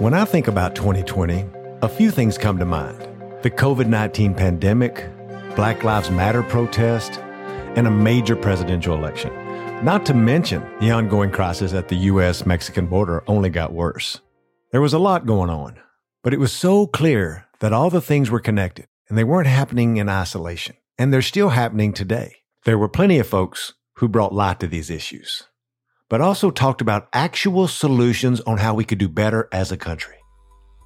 When I think about 2020, a few things come to mind. The COVID-19 pandemic, Black Lives Matter protest, and a major presidential election. Not to mention the ongoing crisis at the U.S.-Mexican border only got worse. There was a lot going on, but it was so clear that all the things were connected, and they weren't happening in isolation. And they're still happening today. There were plenty of folks who brought light to these issues, but also talked about actual solutions on how we could do better as a country.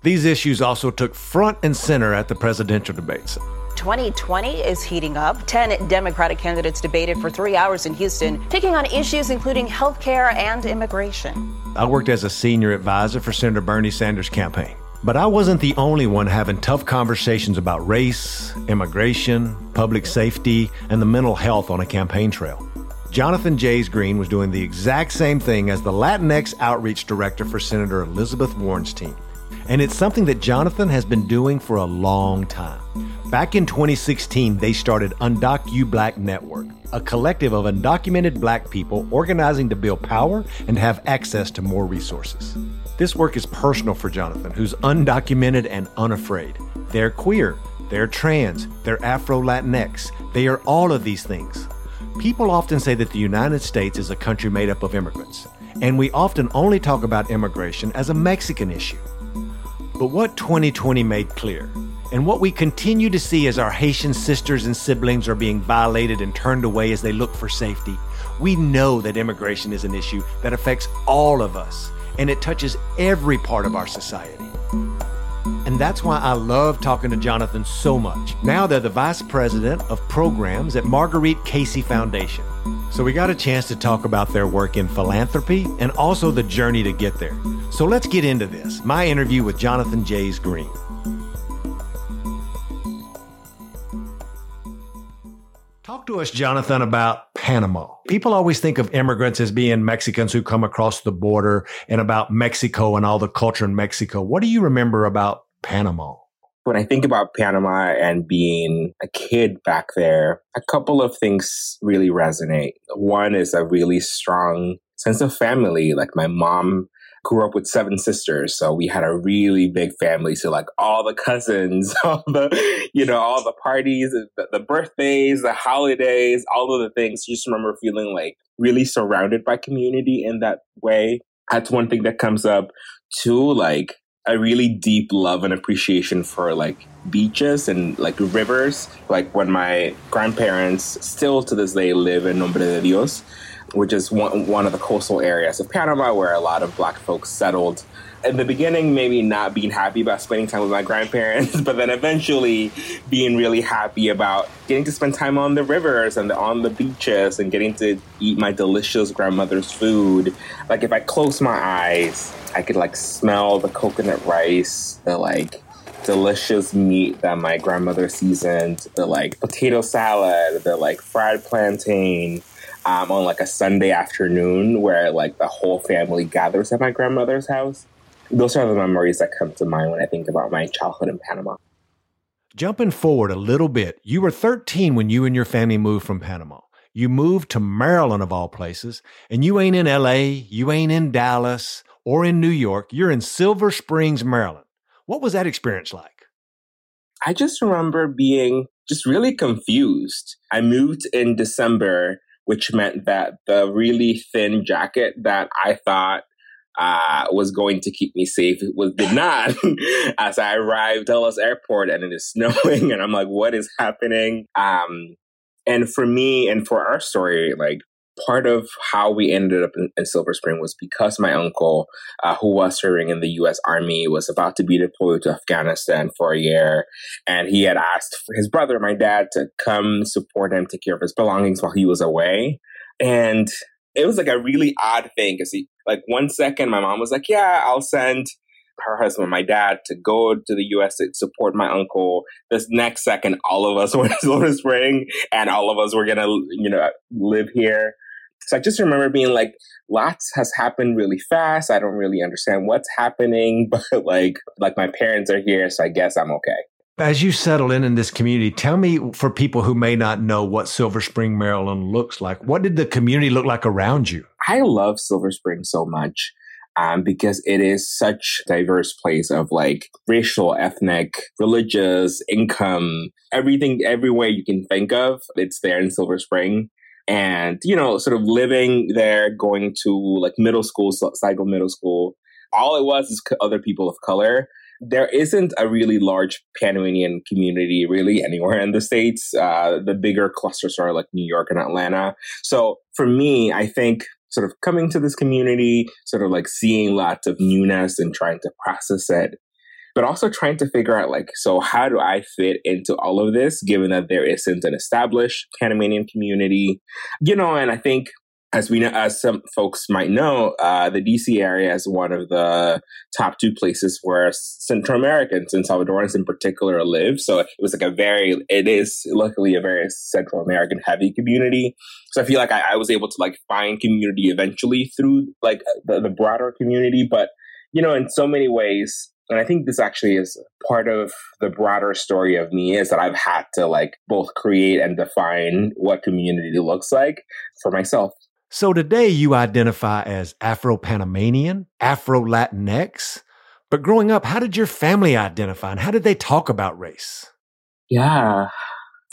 These issues also took front and center at the presidential debates. 2020 is heating up. 10 Democratic candidates debated for 3 hours in Houston, picking on issues including health care and immigration. I worked as a senior advisor for Senator Bernie Sanders' campaign. But I wasn't the only one having tough conversations about race, immigration, public safety, and the mental health on a campaign trail. Jonathan Jayes-Green was doing the exact same thing as the Latinx outreach director for Senator Elizabeth Warren's team. And it's something that Jonathan has been doing for a long time. Back in 2016, they started UndocuBlack Network, a collective of undocumented Black people organizing to build power and have access to more resources. This work is personal for Jonathan, who's undocumented and unafraid. They're queer, they're trans, they're Afro-Latinx. They are all of these things. People often say that the United States is a country made up of immigrants, and we often only talk about immigration as a Mexican issue. But what 2020 made clear, and what we continue to see as our Haitian sisters and siblings are being violated and turned away as they look for safety, we know that immigration is an issue that affects all of us. And it touches every part of our society. And that's why I love talking to Jonathan so much. Now they're the vice president of programs at Marguerite Casey Foundation. So we got a chance to talk about their work in philanthropy and also the journey to get there. So let's get into this, my interview with Jonathan Jayes-Green. Talk to us, Jonathan, about Panama. People always think of immigrants as being Mexicans who come across the border and about Mexico and all the culture in Mexico. What do you remember about Panama? When I think about Panama and being a kid back there, a couple of things really resonate. One is a really strong sense of family. Like my mom grew up with 7 sisters. So we had a really big family. So like all the cousins, all the parties, the birthdays, the holidays, all of the things. Just remember feeling like really surrounded by community in that way. That's one thing that comes up. Two, like a really deep love and appreciation for like beaches and like rivers. Like when my grandparents still to this day live in Nombre de Dios, which is one of the coastal areas of Panama where a lot of Black folks settled. In the beginning, maybe not being happy about spending time with my grandparents, but then eventually being really happy about getting to spend time on the rivers and on the beaches and getting to eat my delicious grandmother's food. Like if I close my eyes, I could like smell the coconut rice, the like delicious meat that my grandmother seasoned, the like potato salad, the like fried plantain. On like a Sunday afternoon where like the whole family gathers at my grandmother's house. Those are the memories that come to mind when I think about my childhood in Panama. Jumping forward a little bit, you were 13 when you and your family moved from Panama. You moved to Maryland of all places, and you ain't in LA, you ain't in Dallas or in New York. You're in Silver Springs, Maryland. What was that experience like? I just remember being just really confused. I moved in December, which meant that the really thin jacket that I thought was going to keep me safe did not. As I arrived at Ellis Airport and it is snowing and I'm like, what is happening? And for me and for our story, like part of how we ended up in Silver Spring was because my uncle, who was serving in the U.S. Army, was about to be deployed to Afghanistan for a year. And he had asked for his brother, my dad, to come support him, take care of his belongings while he was away. And it was like a really odd thing because like one second my mom was like, yeah, I'll send her husband, my dad, to go to the U.S. to support my uncle. This next second, all of us were to Silver Spring and all of us were going to, live here. So I just remember being like, lots has happened really fast. I don't really understand what's happening, but like my parents are here, so I guess I'm okay. As you settle in this community, tell me, for people who may not know what Silver Spring, Maryland looks like, what did the community look like around you? I love Silver Spring so much. because it is such a diverse place of like racial, ethnic, religious, income, everything, every way you can think of. It's there in Silver Spring. And, you know, sort of living there, going to like middle school, cycle middle school, all it was is other people of color. There isn't a really large Pan-Dominican community really anywhere in the States. The bigger clusters are like New York and Atlanta. So for me, I think sort of coming to this community, sort of like seeing lots of newness and trying to process it, but also trying to figure out like, so how do I fit into all of this, given that there isn't an established Pan-Dominican community, you know? And I think, as we know, as some folks might know, the DC area is one of the top two places where Central Americans and Salvadorans in particular live. So it was like it is luckily a very Central American heavy community. So I feel like I was able to like find community eventually through like the broader community. But, you know, in so many ways, and I think this actually is part of the broader story of me, is that I've had to like both create and define what community looks like for myself. So today you identify as Afro-Panamanian, Afro-Latinx, but growing up, how did your family identify and how did they talk about race? Yeah,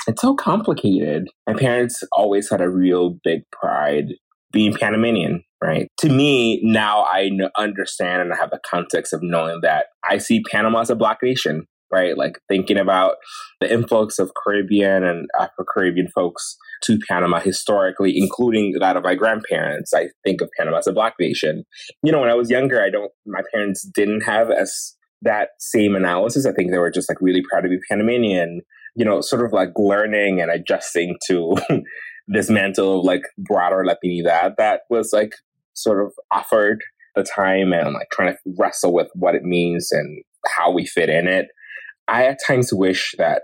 it's so complicated. My parents always had a real big pride being Panamanian, right? To me, now I understand and I have the context of knowing that I see Panama as a Black nation, right? Like thinking about the influx of Caribbean and Afro-Caribbean folks to Panama historically, including that of my grandparents. I think of Panama as a Black nation. You know, when I was younger, my parents didn't have that same analysis. I think they were just like really proud to be Panamanian, you know, sort of like learning and adjusting to this mantle of like broader Latinidad that was like sort of offered at the time, and like trying to wrestle with what it means and how we fit in it. I at times wish that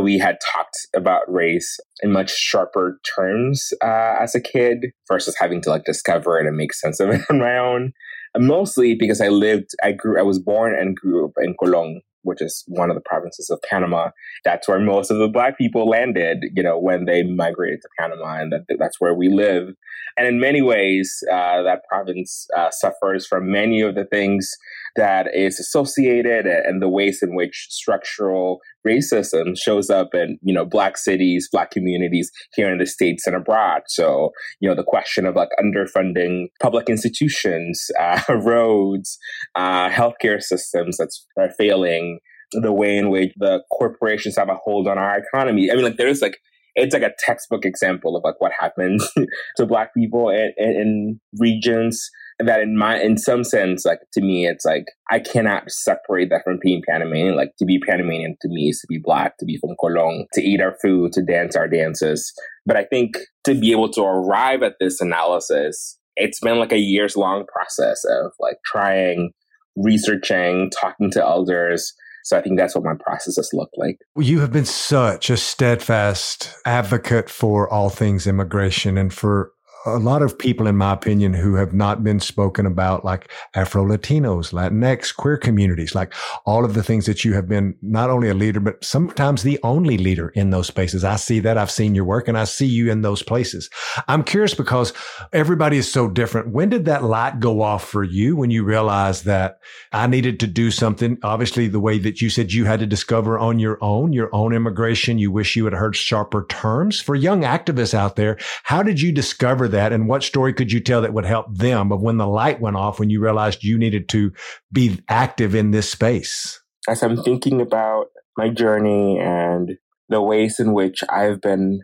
we had talked about race in much sharper terms as a kid versus having to like discover it and make sense of it on my own. And mostly because I was born and grew up in Colón, which is one of the provinces of Panama. That's where most of the Black people landed, you know, when they migrated to Panama, and that's where we live. And in many ways, that province suffers from many of the things that is associated and the ways in which structural racism shows up in, you know, Black cities, Black communities here in the States and abroad. So, you know, the question of like underfunding public institutions, roads, healthcare systems that are failing, the way in which the corporations have a hold on our economy. I mean, like there's like, it's like a textbook example of like what happens to Black people in regions. And that in some sense, like to me, it's like I cannot separate that from being Panamanian. Like to be Panamanian to me is to be Black, to be from Colón, to eat our food, to dance our dances. But I think to be able to arrive at this analysis, it's been like a years long process of like trying, researching, talking to elders. So I think that's what my process has looked like. You have been such a steadfast advocate for all things immigration and for a lot of people, in my opinion, who have not been spoken about, like Afro-Latinos, Latinx, queer communities, like all of the things that you have been not only a leader, but sometimes the only leader in those spaces. I see that. I've seen your work and I see you in those places. I'm curious because everybody is so different. When did that light go off for you when you realized that I needed to do something? Obviously, the way that you said you had to discover on your own immigration, you wish you had heard sharper terms. For young activists out there, how did you discover that, and what story could you tell that would help them of when the light went off, when you realized you needed to be active in this space? As I'm thinking about my journey and the ways in which I've been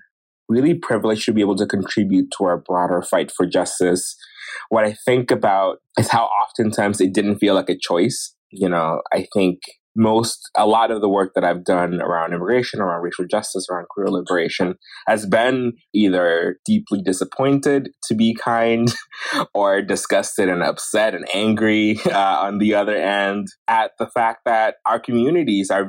really privileged to be able to contribute to our broader fight for justice, what I think about is how oftentimes it didn't feel like a choice. You know, I think a lot of the work that I've done around immigration, around racial justice, around queer liberation has been either deeply disappointed, to be kind, or disgusted and upset and angry on the other end at the fact that our communities, my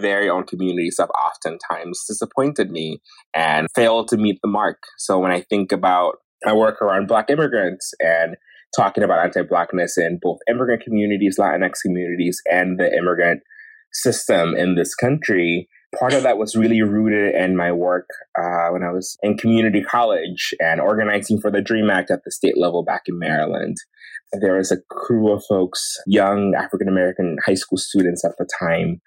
very own communities, have oftentimes disappointed me and failed to meet the mark. So when I think about my work around Black immigrants and talking about anti-Blackness in both immigrant communities, Latinx communities, and the immigrant system in this country, part of that was really rooted in my work when I was in community college and organizing for the DREAM Act at the state level back in Maryland. there was a crew of folks, young African-American high school students at the time,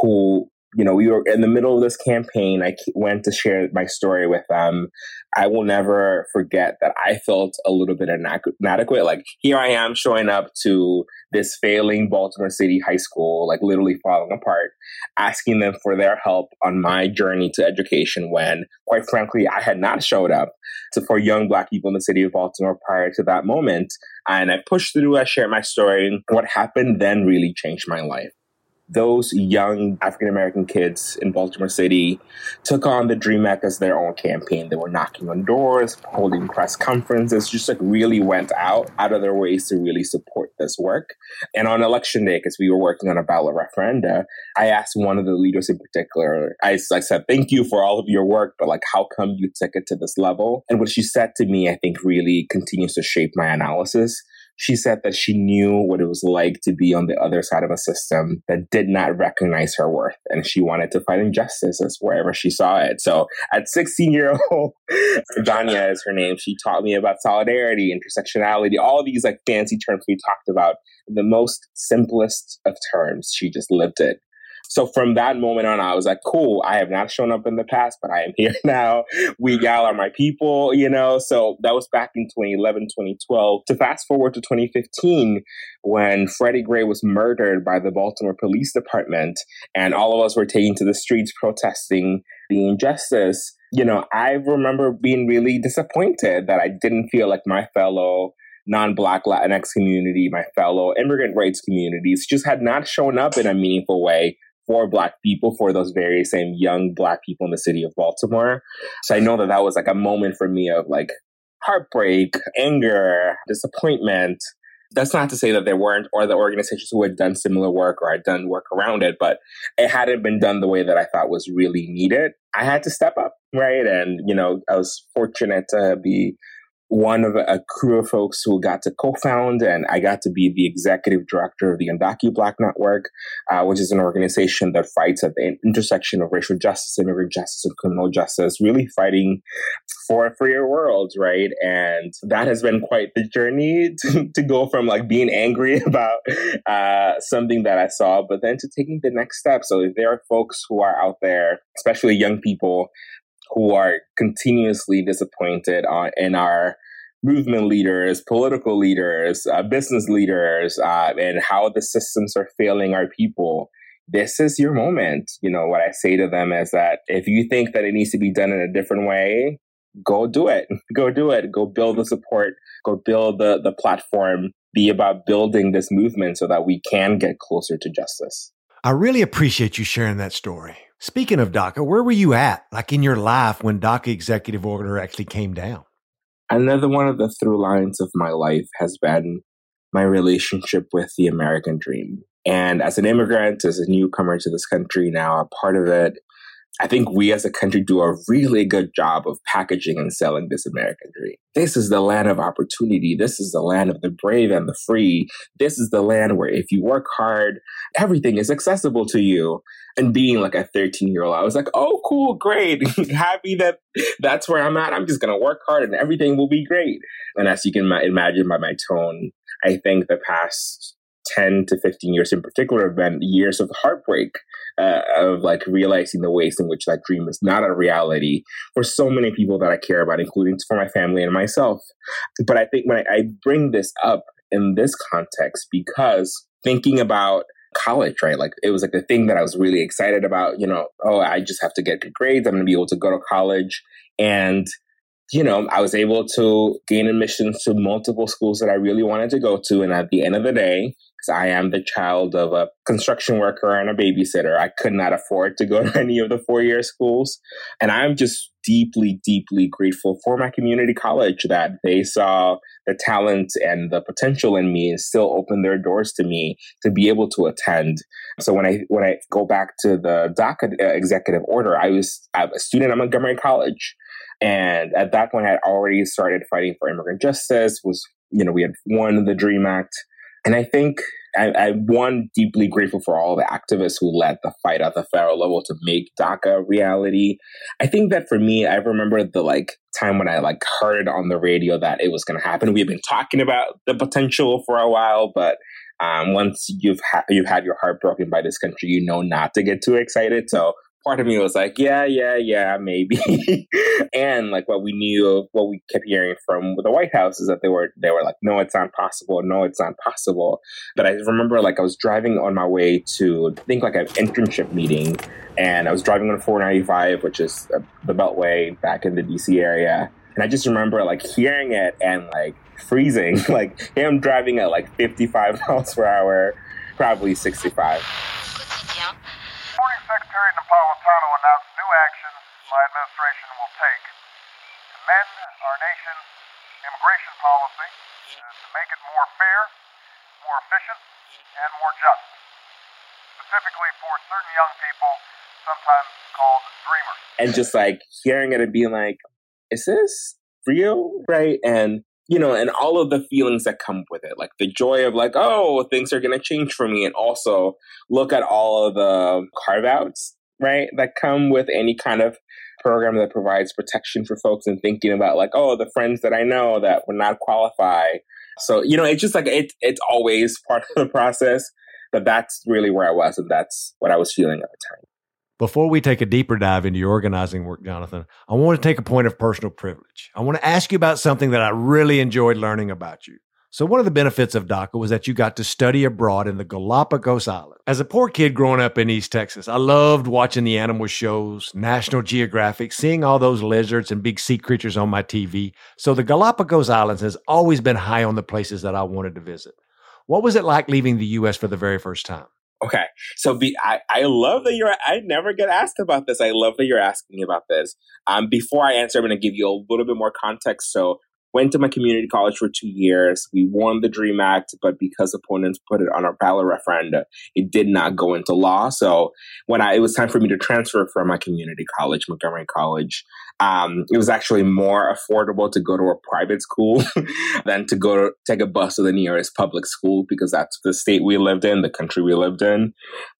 who, you know, we were in the middle of this campaign. I went to share my story with them. I will never forget that I felt a little bit inadequate. Like, here I am showing up to this failing Baltimore City high school, like literally falling apart, asking them for their help on my journey to education when, quite frankly, I had not showed up for young Black people in the city of Baltimore prior to that moment. And I pushed through, I shared my story, and what happened then really changed my life. Those young African-American kids in Baltimore City took on the DREAM Act as their own campaign. They were knocking on doors, holding press conferences, just like really went out of their ways to really support this work. And on election day, because we were working on a ballot referenda, I asked one of the leaders in particular, I said, thank you for all of your work, but like, how come you took it to this level? And what she said to me, I think really continues to shape my analysis. She said that she knew what it was like to be on the other side of a system that did not recognize her worth, and she wanted to fight injustices wherever she saw it. So at 16-year-old, Danya is her name, she taught me about solidarity, intersectionality, all these like fancy terms we talked about. The most simplest of terms, she just lived it. So from that moment on, I was like, cool, I have not shown up in the past, but I am here now. We y'all are my people, you know? So that was back in 2011, 2012. To fast forward to 2015, when Freddie Gray was murdered by the Baltimore Police Department, and all of us were taken to the streets protesting the injustice, you know, I remember being really disappointed that I didn't feel like my fellow non-Black Latinx community, my fellow immigrant rights communities just had not shown up in a meaningful way for Black people, for those very same young Black people in the city of Baltimore. So I know that that was like a moment for me of like heartbreak, anger, disappointment. That's not to say that there weren't other organizations who had done similar work or had done work around it, but it hadn't been done the way that I thought was really needed. I had to step up, right? And, you know, I was fortunate to be one of a crew of folks who got to co-found, and I got to be the executive director of the UndocuBlack Network, which is an organization that fights at the intersection of racial justice, immigrant justice, and criminal justice, really fighting for a freer world, right? And that has been quite the journey to go from like being angry about something that I saw, but then to taking the next step. So if there are folks who are out there, especially young people, who are continuously disappointed in our movement leaders, political leaders, business leaders, and how the systems are failing our people, this is your moment. You know, what I say to them is that if you think that it needs to be done in a different way, go do it. Go do it. Go build the support. Go build the platform. Be about building this movement so that we can get closer to justice. I really appreciate you sharing that story. Speaking of DACA, where were you at, like in your life, when DACA executive order actually came down? Another one of the through lines of my life has been my relationship with the American dream. And as an immigrant, as a newcomer to this country now, a part of it, I think we as a country do a really good job of packaging and selling this American dream. This is the land of opportunity. This is the land of the brave and the free. This is the land where if you work hard, everything is accessible to you. And being like a 13-year-old, I was like, oh, cool, great. Happy that that's where I'm at. I'm just going to work hard and everything will be great. And as you can imagine by my tone, I think the past 10 to 15 years in particular have been years of heartbreak, of like realizing the ways in which that dream is not a reality for so many people that I care about, including for my family and myself. But I think when I bring this up in this context, because thinking about college, right? Like it was like the thing that I was really excited about, you know, oh, I just have to get good grades. I'm going to be able to go to college. And, you know, I was able to gain admissions to multiple schools that I really wanted to go to. And at the end of the day, because I am the child of a construction worker and a babysitter, I could not afford to go to any of the four-year schools. And I'm just deeply, deeply grateful for my community college that they saw the talent and the potential in me and still opened their doors to me to be able to attend. So when I go back to the DACA executive order, I'm a student at Montgomery College. And at that point, I had already started fighting for immigrant justice. We had won the DREAM Act. And I think I'm deeply grateful for all the activists who led the fight at the federal level to make DACA a reality. I think that for me, I remember the time when I heard it on the radio that it was going to happen. We had been talking about the potential for a while, but once you've had your heart broken by this country, you know not to get too excited. So part of me was like, yeah, maybe. And what we knew, what we kept hearing from the White House is that they were like, no, it's not possible. No, it's not possible. But I remember I was driving on my way to an internship meeting, and I was driving on 495, which is the Beltway back in the DC area. And I just remember hearing it and freezing, here I'm driving at 55 miles per hour, probably 65. Secretary Napolitano announced new actions my administration will take to mend our nation's immigration policy to make it more fair, more efficient, and more just, specifically for certain young people, sometimes called dreamers. And just hearing it and being is this real? Right? And and all of the feelings that come with it, the joy of oh, things are going to change for me. And also look at all of the carve-outs, right, that come with any kind of program that provides protection for folks, and thinking about oh, the friends that I know that would not qualify. So, it's just it's always part of the process. But that's really where I was. And that's what I was feeling at the time. Before we take a deeper dive into your organizing work, Jonathan, I want to take a point of personal privilege. I want to ask you about something that I really enjoyed learning about you. So one of the benefits of DACA was that you got to study abroad in the Galapagos Islands. As a poor kid growing up in East Texas, I loved watching the animal shows, National Geographic, seeing all those lizards and big sea creatures on my TV. So the Galapagos Islands has always been high on the places that I wanted to visit. What was it like leaving the U.S. for the very first time? Okay, so I love that I never get asked about this. I love that you're asking me about this. Before I answer, I'm going to give you a little bit more context. So went to my community college for 2 years. We won the DREAM Act, but because opponents put it on a ballot referendum, it did not go into law. So when it was time for me to transfer from my community college, Montgomery College, it was actually more affordable to go to a private school than to take a bus to the nearest public school, because that's the state we lived in, the country we lived in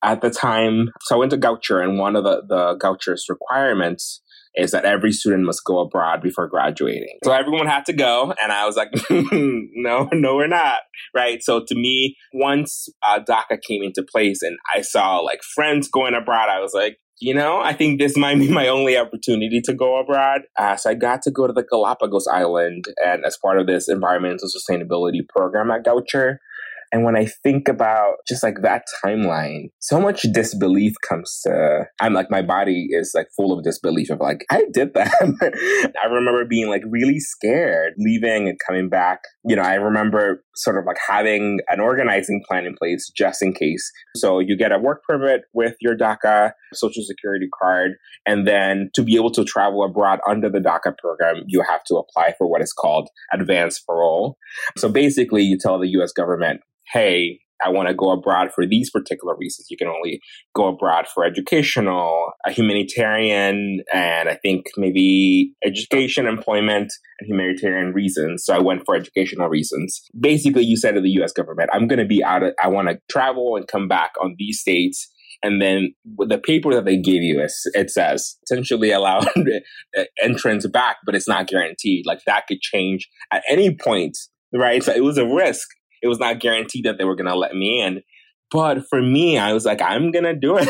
at the time. So I went to Goucher, and one of the Goucher's requirements is that every student must go abroad before graduating. So everyone had to go. And I was like, no, we're not. Right. So to me, once DACA came into place and I saw friends going abroad, I was like, I think this might be my only opportunity to go abroad. So I got to go to the Galapagos Island, and as part of this environmental sustainability program at Goucher. And when I think about just that timeline, so much disbelief comes to, I'm my body is full of disbelief of I did that. I remember being really scared leaving and coming back. I remember sort of having an organizing plan in place just in case. So you get a work permit with your DACA social security card. And then to be able to travel abroad under the DACA program, you have to apply for what is called advance parole. So basically you tell the U.S. government, hey, I want to go abroad for these particular reasons. You can only go abroad for educational, humanitarian, and I think maybe education, employment, and humanitarian reasons. So I went for educational reasons. Basically, you said to the U.S. government, I'm going to be out of, I want to travel and come back on these states. And then the paper that they give you, it says essentially allowed entrance back, but it's not guaranteed. That could change at any point, right? So it was a risk. It was not guaranteed that they were going to let me in. But for me, I was like, I'm going to do it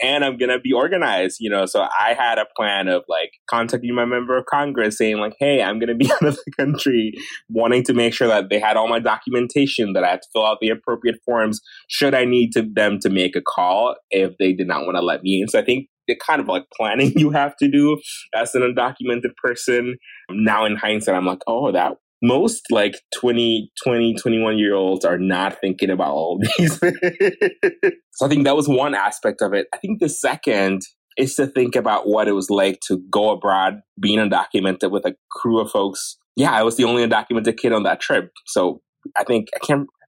and I'm going to be organized, So I had a plan of contacting my member of Congress saying hey, I'm going to be out of the country, wanting to make sure that they had all my documentation, that I had to fill out the appropriate forms should I need them to make a call if they did not want to let me in. So I think the kind of planning you have to do as an undocumented person. Now in hindsight, I'm that most 21-year-olds are not thinking about all of these. So I think that was one aspect of it. I think the second is to think about what it was like to go abroad, being undocumented with a crew of folks. Yeah, I was the only undocumented kid on that trip. So I think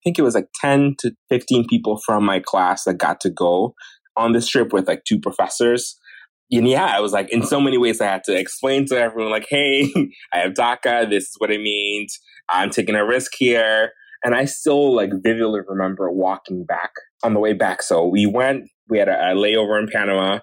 it was 10 to 15 people from my class that got to go on this trip with 2 professors. And yeah, I was in so many ways, I had to explain to everyone, hey, I have DACA. This is what it means. I'm taking a risk here. And I still vividly remember walking back on the way back. So we had a layover in Panama.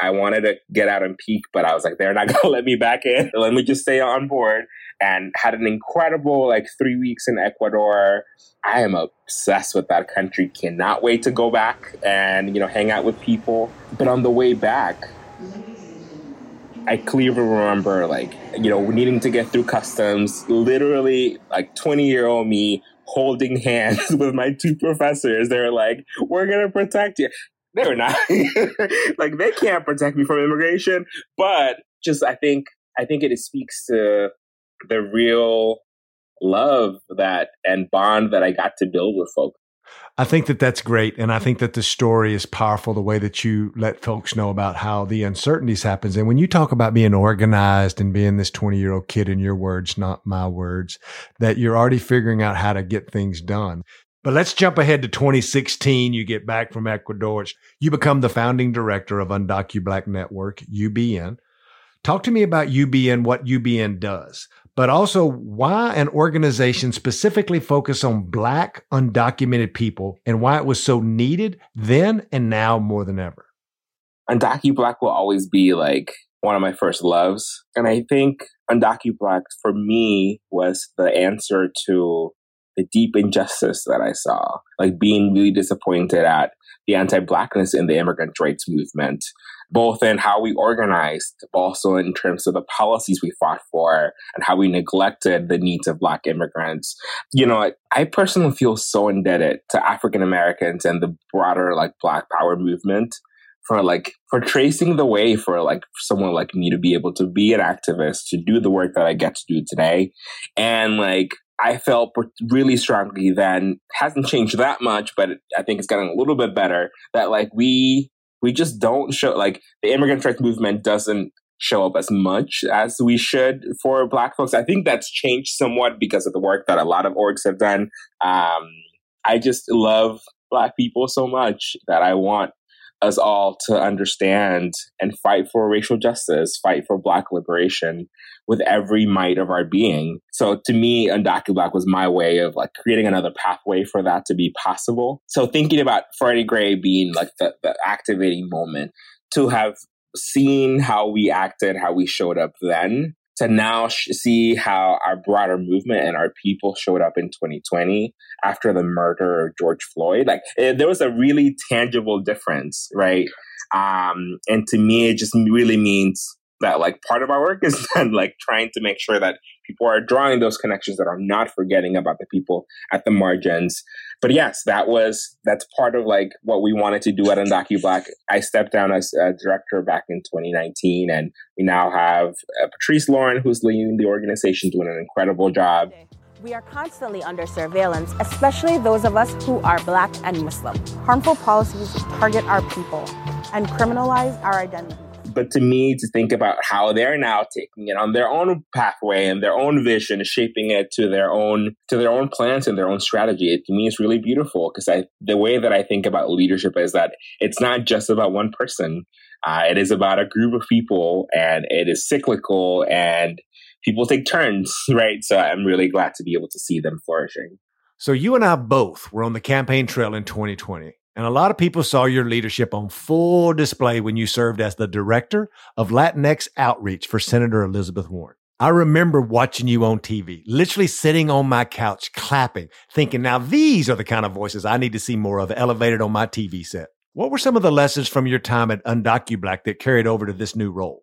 I wanted to get out and peek, but I was they're not going to let me back in. Let me just stay on board. And had an incredible 3 weeks in Ecuador. I am obsessed with that country. Cannot wait to go back and, hang out with people. But on the way back, I clearly remember, needing to get through customs, literally 20-year-old me holding hands with my two professors. They were we're going to protect you. They were not. They can't protect me from immigration. But just, I think it speaks to the real love that and bond that I got to build with folks. I think that that's great. And I think that the story is powerful, the way that you let folks know about how the uncertainties happens. And when you talk about being organized and being this 20-year-old kid, in your words, not my words, that you're already figuring out how to get things done. But let's jump ahead to 2016. You get back from Ecuador. You become the founding director of UndocuBlack Network, UBN. Talk to me about UBN, what UBN does, but also why an organization specifically focused on Black undocumented people and why it was so needed then and now more than ever. UndocuBlack will always be one of my first loves. And I think UndocuBlack for me was the answer to the deep injustice that I saw, being really disappointed at the anti-Blackness in the immigrant rights movement, both in how we organized, but also in terms of the policies we fought for and how we neglected the needs of Black immigrants. I personally feel so indebted to African Americans and the broader Black Power movement for tracing the way for someone like me to be able to be an activist, to do the work that I get to do today. And I felt really strongly then, hasn't changed that much, but I think it's gotten a little bit better, that we just don't show, the immigrant rights movement doesn't show up as much as we should for Black folks. I think that's changed somewhat because of the work that a lot of orgs have done. I just love Black people so much that I want us all to understand and fight for racial justice, fight for Black liberation with every might of our being. So to me, UndocuBlack was my way of creating another pathway for that to be possible. So thinking about Freddie Gray being the activating moment, to have seen how we acted, how we showed up then, to now see how our broader movement and our people showed up in 2020 after the murder of George Floyd. There was a really tangible difference, right? And to me, it just really means that part of our work is done, trying to make sure that people are drawing those connections, that are not forgetting about the people at the margins. But yes, that's part of what we wanted to do at UndocuBlack. I stepped down as director back in 2019, and we now have Patrice Lauren, who's leading the organization, doing an incredible job. We are constantly under surveillance, especially those of us who are Black and Muslim. Harmful policies target our people and criminalize our identity. But to me, to think about how they're now taking it on their own pathway and their own vision, shaping it to their own plans and their own strategy, to me, it's really beautiful. Because the way that I think about leadership is that it's not just about one person. It is about a group of people, and it is cyclical, and people take turns, right? So I'm really glad to be able to see them flourishing. So you and I both were on the campaign trail in 2020. And a lot of people saw your leadership on full display when you served as the director of Latinx outreach for Senator Elizabeth Warren. I remember watching you on TV, literally sitting on my couch, clapping, thinking, now these are the kind of voices I need to see more of elevated on my TV set. What were some of the lessons from your time at UndocuBlack that carried over to this new role?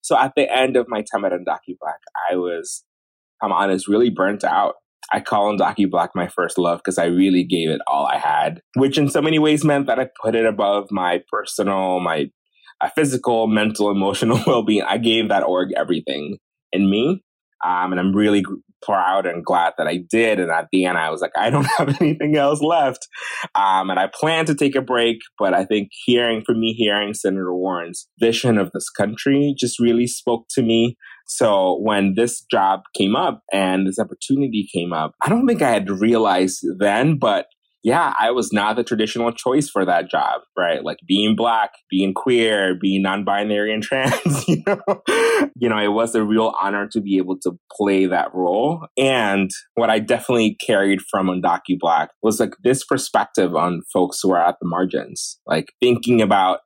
So at the end of my time at UndocuBlack, I was, I'm honest, really burnt out. I call UndocuBlack my first love because I really gave it all I had, which in so many ways meant that I put it above my personal, my physical, mental, emotional well-being. I gave that org everything in me. And I'm really proud and glad that I did. And at the end, I was like, I don't have anything else left. And I planned to take a break. But I think hearing Senator Warren's vision of this country just really spoke to me. So when this job came up and this opportunity came up, I don't think I had realized then, but yeah, I was not the traditional choice for that job, right? Like being Black, being queer, being non-binary and trans, it was a real honor to be able to play that role. And what I definitely carried from UndocuBlack was like this perspective on folks who are at the margins, like thinking about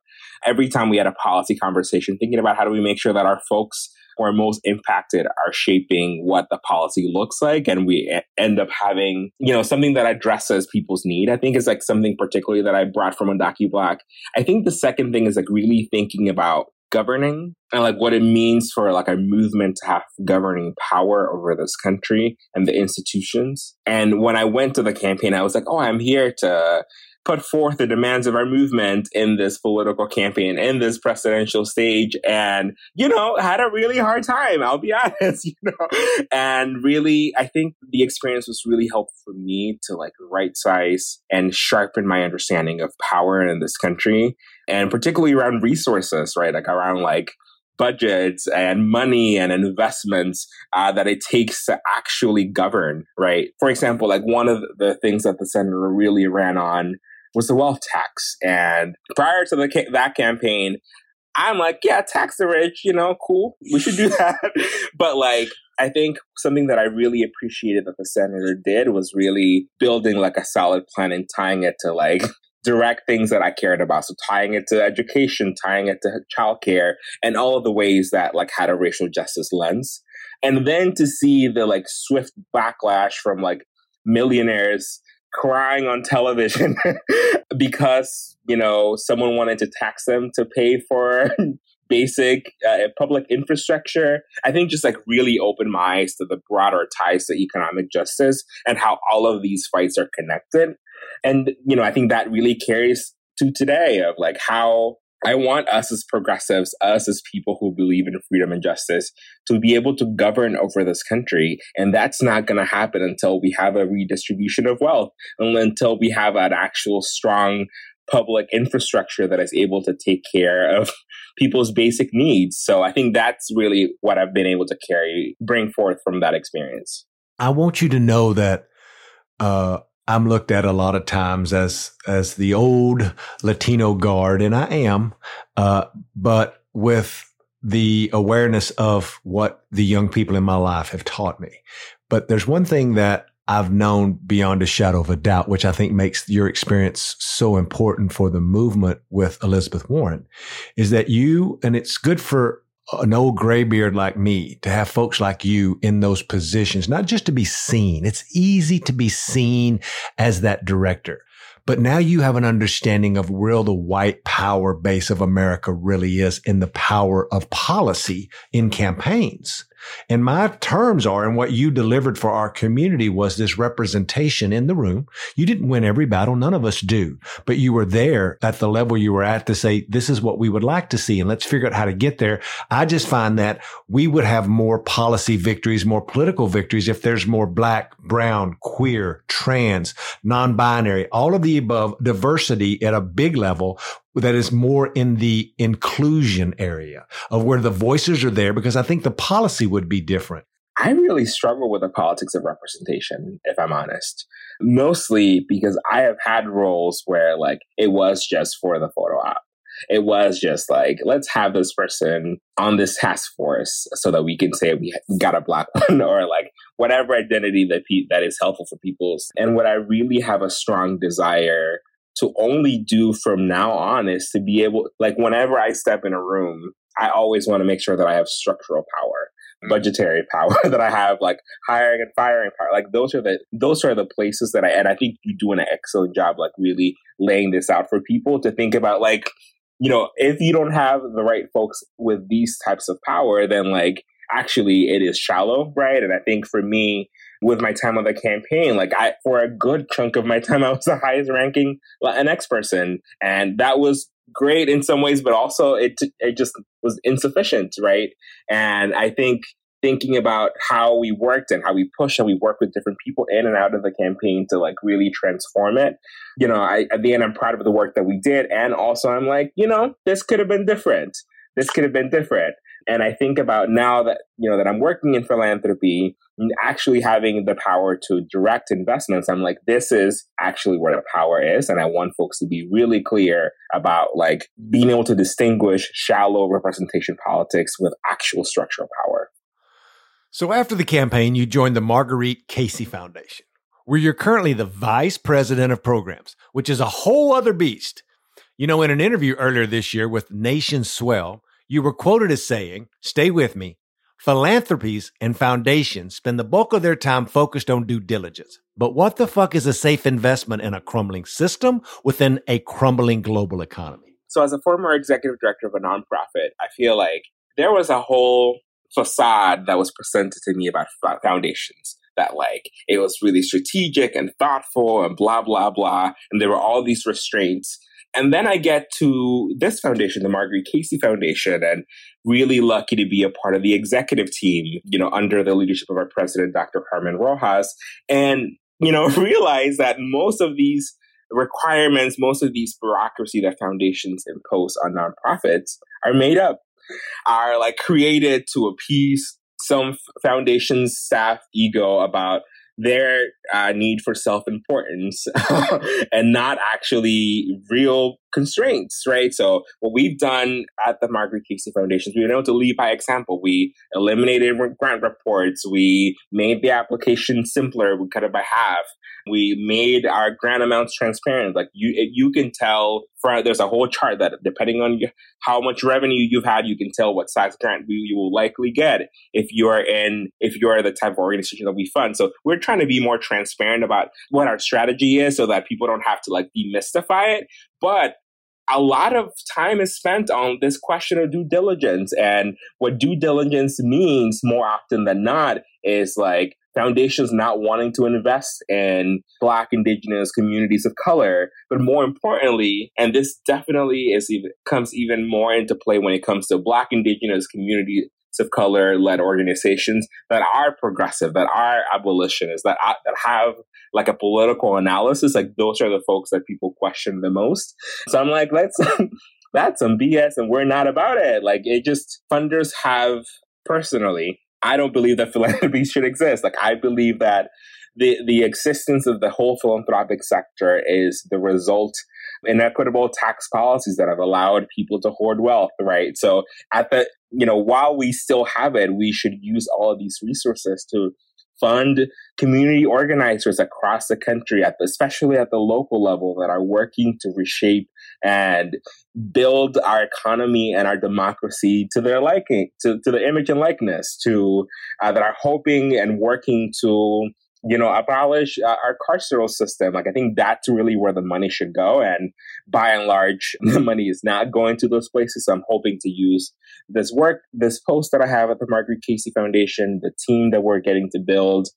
every time we had a policy conversation, thinking about how do we make sure that our folks who are most impacted are shaping what the policy looks like. And we end up having, something that addresses people's need. I think is like something particularly that I brought from UndocuBlack. I think the second thing is like really thinking about governing and like what it means for like a movement to have governing power over this country and the institutions. And when I went to the campaign, I was like, oh, I'm here to put forth the demands of our movement in this political campaign, in this presidential stage, and, had a really hard time, I'll be honest, And really, I think the experience was really helpful for me to like right-size and sharpen my understanding of power in this country, and particularly around resources, right? Like around like budgets and money and investments that it takes to actually govern, right? For example, like one of the things that the senator really ran on was the wealth tax. And prior to that campaign, I'm like, yeah, tax the rich, cool. We should do that. But like, I think something that I really appreciated that the senator did was really building like a solid plan and tying it to like direct things that I cared about. So tying it to education, tying it to childcare, and all of the ways that like had a racial justice lens. And then to see the like swift backlash from like millionaires crying on television because, someone wanted to tax them to pay for basic public infrastructure. I think just like really opened my eyes to the broader ties to economic justice and how all of these fights are connected. And, I think that really carries to today of like how I want us as progressives, us as people who believe in freedom and justice to be able to govern over this country. And that's not going to happen until we have a redistribution of wealth and until we have an actual strong public infrastructure that is able to take care of people's basic needs. So I think that's really what I've been able to bring forth from that experience. I want you to know that I'm looked at a lot of times as the old Latino guard, and I am, but with the awareness of what the young people in my life have taught me. But there's one thing that I've known beyond a shadow of a doubt, which I think makes your experience so important for the movement with Elizabeth Warren, is that you, and it's good for an old graybeard like me to have folks like you in those positions, not just to be seen. It's easy to be seen as that director, but now you have an understanding of where the white power base of America really is in the power of policy in campaigns. And my terms are, and what you delivered for our community was this representation in the room. You didn't win every battle. None of us do. But you were there at the level you were at to say, this is what we would like to see. And let's figure out how to get there. I just find that we would have more policy victories, more political victories if there's more Black, brown, queer, trans, non-binary, all of the above diversity at a big level that is more in the inclusion area of where the voices are there, because I think the policy would be different. I really struggle with the politics of representation, if I'm honest, mostly because I have had roles where like it was just for the photo op. It was just like, let's have this person on this task force so that we can say we got a Black one or like whatever identity that is helpful for people. And what I really have a strong desire to only do from now on is to be able, like whenever I step in a room, I always want to make sure that I have structural power, budgetary power, that I have like hiring and firing power. Like those are the places that I think you're doing an excellent job, like really laying this out for people to think about, like, if you don't have the right folks with these types of power, then like, actually it is shallow, right? And I think for me, with my time on the campaign, like for a good chunk of my time, I was the highest ranking Latinx person. And that was great in some ways, but also it just was insufficient, right? And I think thinking about how we worked and how we pushed and we worked with different people in and out of the campaign to like really transform it. At the end, I'm proud of the work that we did. And also I'm like, this could have been different. this could have been different. And I think about now that, you know, that I'm working in philanthropy and actually having the power to direct investments, I'm like, this is actually where the power is. And I want folks to be really clear about like being able to distinguish shallow representation politics with actual structural power. So after the campaign, you joined the Marguerite Casey Foundation, where you're currently the vice president of programs, which is a whole other beast. You know, in an interview earlier this year with Nation Swell, you were quoted as saying, stay with me, philanthropies and foundations spend the bulk of their time focused on due diligence. But what the fuck is a safe investment in a crumbling system within a crumbling global economy? So as a former executive director of a nonprofit, I feel like there was a whole facade that was presented to me about foundations. That like it was really strategic and thoughtful and blah, blah, blah. And there were all these restraints. And then I get to this foundation, the Marguerite Casey Foundation, and really lucky to be a part of the executive team, you know, under the leadership of our president, Dr. Carmen Rojas, and, you know, realize that most of these requirements, most of these bureaucracy that foundations impose on nonprofits are made up, are like created to appease some foundation's staff ego about their need for self-importance and not actually real constraints, right? So what we've done at the Marguerite Casey Foundation, we've been able to lead by example. We eliminated grant reports. We made the application simpler. We cut it by half. We made our grant amounts transparent. Like you can tell, there's a whole chart that depending on how much revenue you've had, you can tell what size grant you will likely get if you are the type of organization that we fund. So we're trying to be more transparent about what our strategy is so that people don't have to like demystify it. But a lot of time is spent on this question of due diligence, and what due diligence means more often than not is like foundations not wanting to invest in Black, Indigenous communities of color. But more importantly, and this definitely comes even more into play when it comes to Black, Indigenous communities of color-led organizations that are progressive, that are abolitionists, that have like a political analysis. Like those are the folks that people question the most. So I'm like, that's some BS, and we're not about it. Like it just funders have personally. I don't believe that philanthropy should exist. Like I believe that the existence of the whole philanthropic sector is the result of inequitable tax policies that have allowed people to hoard wealth, right? So while we still have it, we should use all of these resources to fund community organizers across the country, especially at the local level, that are working to reshape and build our economy and our democracy to their liking, to the image and likeness, that are hoping and working to, you know, abolish our carceral system. Like, I think that's really where the money should go. And by and large, the money is not going to those places. So I'm hoping to use this work, this post that I have at the Marguerite Casey Foundation, the team that we're getting to build,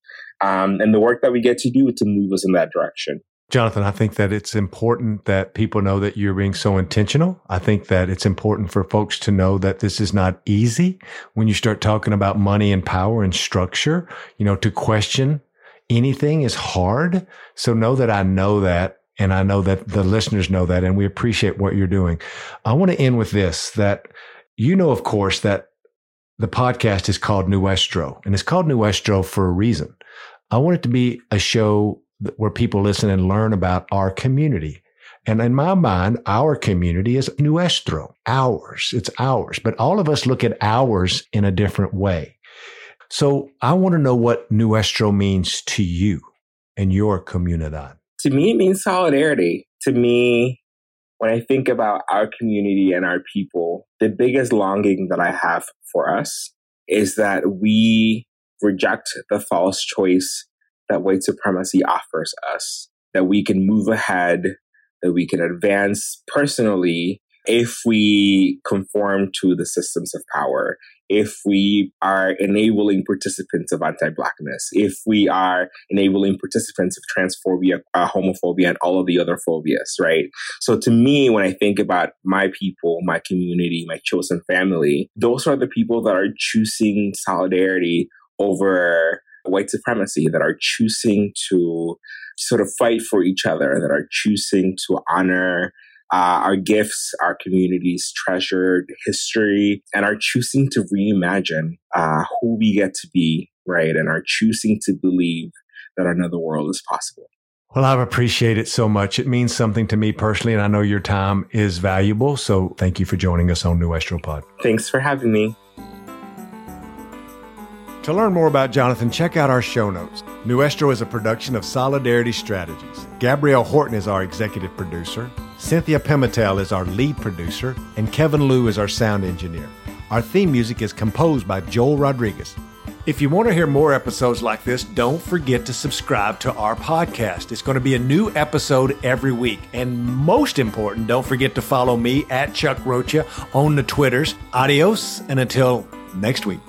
and the work that we get to do to move us in that direction. Jonathan, I think that it's important that people know that you're being so intentional. I think that it's important for folks to know that this is not easy when you start talking about money and power and structure, you know, to question anything is hard. So know that I know that, and I know that the listeners know that, and we appreciate what you're doing. I want to end with this, that you know, of course, that the podcast is called Nuestro, and it's called Nuestro for a reason. I want it to be a show where people listen and learn about our community. And in my mind, our community is Nuestro, ours. It's ours. But all of us look at ours in a different way. So I want to know what Nuestro means to you and your comunidad. To me, it means solidarity. To me, when I think about our community and our people, the biggest longing that I have for us is that we reject the false choice that white supremacy offers us, that we can move ahead, that we can advance personally if we conform to the systems of power, if we are enabling participants of anti-Blackness, if we are enabling participants of transphobia, homophobia, and all of the other phobias, right? So to me, when I think about my people, my community, my chosen family, those are the people that are choosing solidarity over white supremacy, that are choosing to sort of fight for each other, that are choosing to honor our gifts, our communities' treasured history, and are choosing to reimagine who we get to be, right? And are choosing to believe that another world is possible. Well, I've appreciated it so much. It means something to me personally, and I know your time is valuable. So thank you for joining us on Nuestro Pod. Thanks for having me. To learn more about Jonathan, check out our show notes. Nuestro is a production of Solidarity Strategies. Gabrielle Horton is our executive producer. Cynthia Pimentel is our lead producer. And Kevin Liu is our sound engineer. Our theme music is composed by Joel Rodriguez. If you want to hear more episodes like this, don't forget to subscribe to our podcast. It's going to be a new episode every week. And most important, don't forget to follow me at Chuck Rocha on the Twitters. Adios, and until next week.